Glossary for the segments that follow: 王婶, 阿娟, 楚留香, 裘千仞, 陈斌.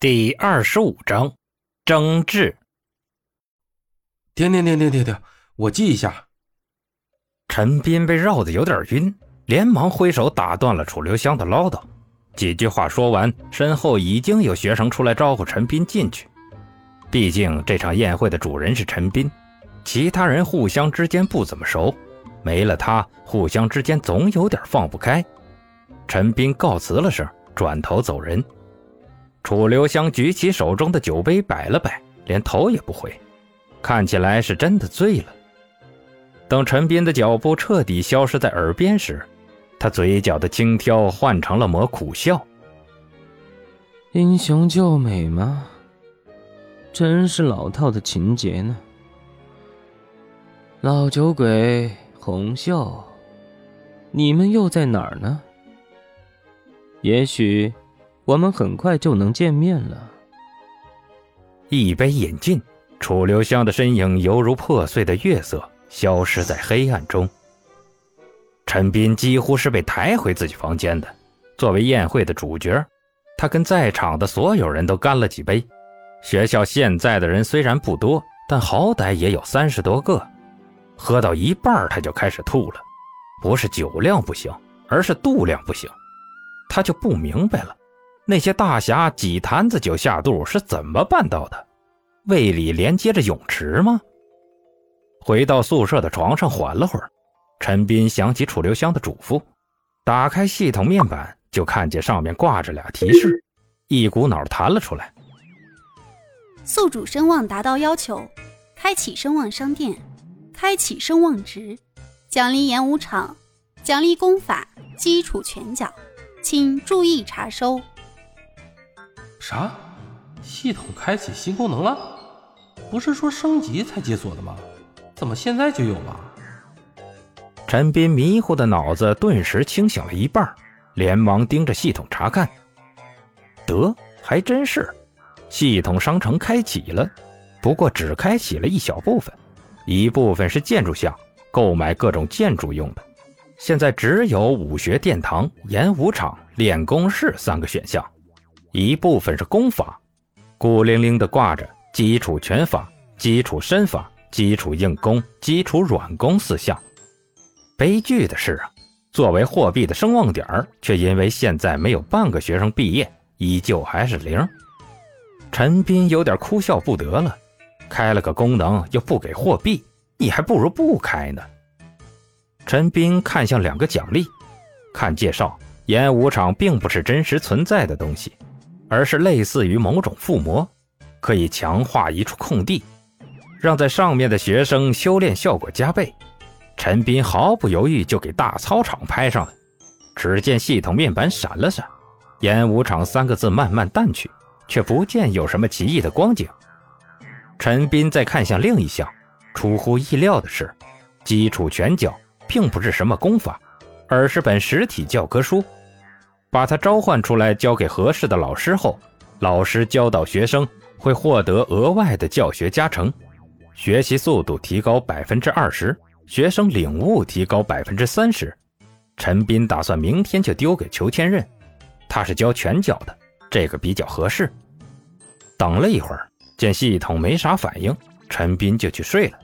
第25章争执。停，我记一下。陈斌被绕得有点晕，连忙挥手打断了楚留香的唠叨。几句话说完，身后已经有学生出来招呼陈斌进去。毕竟这场宴会的主人是陈斌，其他人互相之间不怎么熟，没了他，互相之间总有点放不开。陈斌告辞了声，转头走人。楚留香举起手中的酒杯摆了摆，连头也不回，看起来是真的醉了。等陈斌的脚步彻底消失在耳边时，他嘴角的轻佻换成了抹苦笑。英雄救美吗？真是老套的情节呢。老酒鬼红袖，你们又在哪儿呢？也许我们很快就能见面了。一杯饮尽，楚留香的身影犹如破碎的月色，消失在黑暗中。陈斌几乎是被抬回自己房间的，作为宴会的主角，他跟在场的所有人都干了几杯。学校现在的人虽然不多，但好歹也有30多个。喝到一半他就开始吐了，不是酒量不行，而是度量不行。他就不明白了，那些大侠几坛子酒下肚是怎么办到的？胃里连接着泳池吗？回到宿舍的床上缓了会儿，陈斌想起楚留香的嘱咐，打开系统面板就看见上面挂着俩提示，一股脑弹了出来。宿主声望达到要求，开启声望商店，开启声望值，奖励演武场，奖励功法基础拳脚，请注意查收。啥？系统开启新功能了？不是说升级才解锁的吗？怎么现在就有了？陈斌迷糊的脑子顿时清醒了一半，连忙盯着系统查看。得，还真是，系统商城开启了，不过只开启了一小部分，一部分是建筑项，购买各种建筑用的。现在只有武学殿堂、演武场、练功室3个选项。一部分是功法，孤零零的挂着基础拳法、基础身法、基础硬功、基础软功4项。悲剧的是啊，作为货币的声望点却因为现在没有半个学生毕业，依旧还是0。陈斌有点哭笑不得了，开了个功能又不给货币，你还不如不开呢。陈斌看向2个奖励，看介绍，演武场并不是真实存在的东西，而是类似于某种附魔，可以强化一处空地，让在上面的学生修炼效果加倍。陈斌毫不犹豫就给大操场拍上了。只见系统面板闪了闪，演武场3个字慢慢淡去，却不见有什么奇异的光景。陈斌再看向另一项，出乎意料的是，基础拳脚并不是什么功法，而是本实体教科书。把它召唤出来交给合适的老师后，老师教导学生会获得额外的教学加成，学习速度提高 20%， 学生领悟提高 30%。 陈斌打算明天就丢给裘千仞，他是教拳脚的，这个比较合适。等了一会儿，见系统没啥反应，陈斌就去睡了。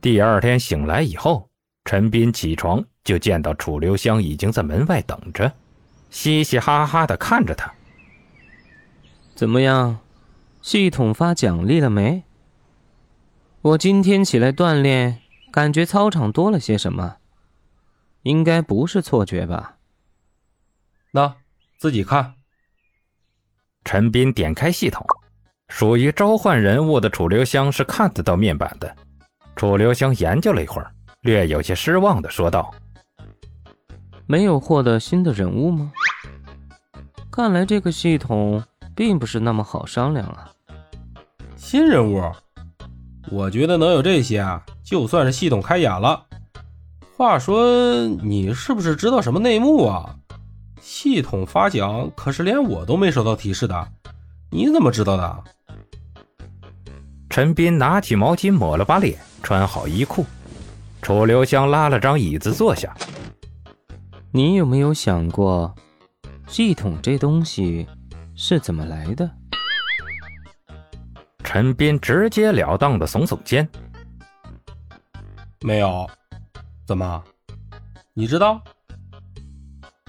第2天醒来以后，陈斌起床就见到楚留香已经在门外等着，嘻嘻哈哈地看着他。怎么样，系统发奖励了没？我今天起来锻炼，感觉操场多了些什么，应该不是错觉吧？那，自己看。陈斌点开系统，属于召唤人物的楚留香是看得到面板的。楚留香研究了一会儿，略有些失望地说道：没有获得新的人物吗？看来这个系统并不是那么好商量啊。新人物？我觉得能有这些啊，就算是系统开眼了。话说，你是不是知道什么内幕啊？系统发奖可是连我都没收到提示的，你怎么知道的？陈斌拿起毛巾抹了把脸，穿好衣裤。楚留香拉了张椅子坐下。你有没有想过，系统这东西是怎么来的？陈斌直截了当的耸耸肩。没有。怎么？你知道？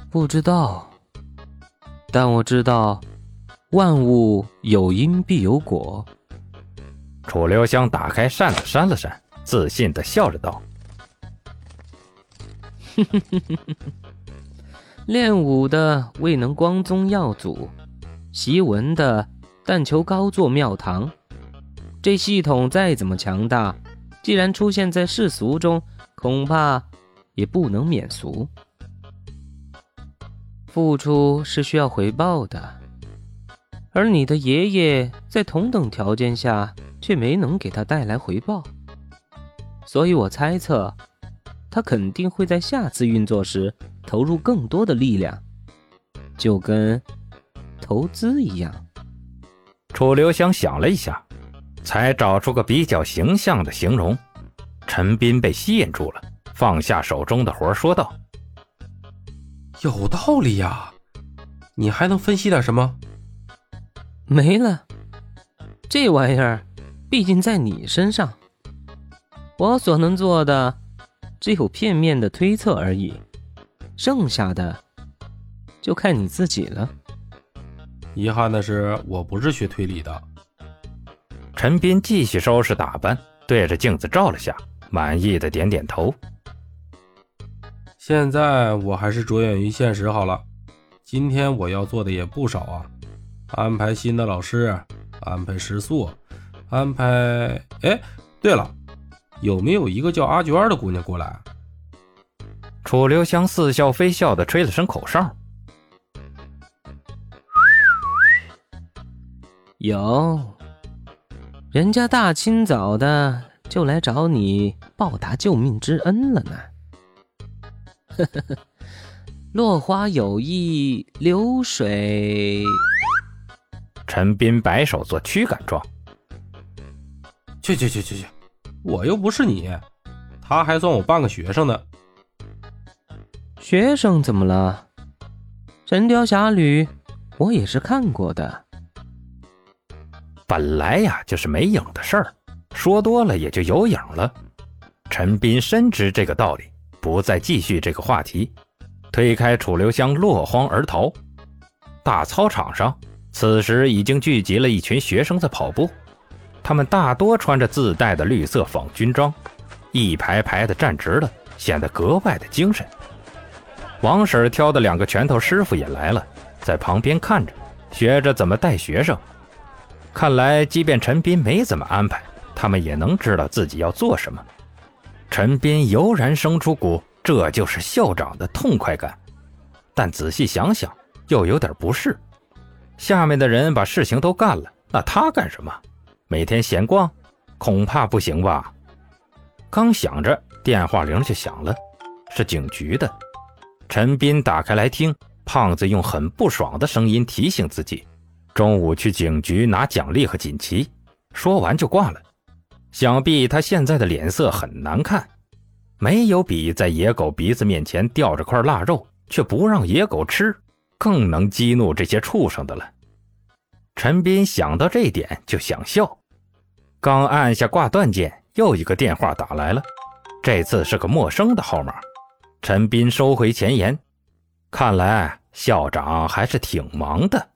不知道。但我知道万物有因必有果。楚留香打开扇子扇了扇，自信地笑着道。练武的未能光宗耀祖，习文的但求高坐庙堂。这系统再怎么强大，既然出现在世俗中，恐怕也不能免俗。付出是需要回报的，而你的爷爷在同等条件下却没能给他带来回报，所以我猜测他肯定会在下次运作时投入更多的力量，就跟投资一样。楚留香想了一下，才找出个比较形象的形容。陈斌被吸引住了，放下手中的活说道，有道理呀，你还能分析点什么？没了，这玩意儿毕竟在你身上，我所能做的只有片面的推测而已，剩下的就看你自己了。遗憾的是，我不是学推理的。陈斌继续收拾打扮，对着镜子照了下，满意的点点头。现在我还是着眼于现实好了，今天我要做的也不少啊，安排新的老师，安排食宿，安排……哎，对了，有没有一个叫阿娟的姑娘过来？楚留香似笑非笑的吹了声口哨。有，人家大清早的就来找你报答救命之恩了呢。落花有意流水。陈斌摆手做驱赶状。去，我又不是你，他还算我半个学生呢。学生怎么了？神雕侠侣我也是看过的。本来呀就是没影的事儿，说多了也就有影了。陈斌深知这个道理，不再继续这个话题，推开楚留香落荒而逃。大操场上此时已经聚集了一群学生在跑步，他们大多穿着自带的绿色仿军装，一排排的站直了，显得格外的精神。王婶挑的两个拳头师傅也来了，在旁边看着，学着怎么带学生。看来即便陈斌没怎么安排，他们也能知道自己要做什么。陈斌油然生出股这就是校长的痛快感，但仔细想想又有点不适。下面的人把事情都干了，那他干什么？每天闲逛恐怕不行吧。刚想着，电话铃就响了，是警局的。陈斌打开来听，胖子用很不爽的声音提醒自己中午去警局拿奖励和锦旗，说完就挂了。想必他现在的脸色很难看，没有比在野狗鼻子面前吊着块腊肉却不让野狗吃更能激怒这些畜生的了。陈斌想到这点就想笑，刚按下挂断键，又一个电话打来了，这次是个陌生的号码。陈斌收回前言，看来校长还是挺忙的。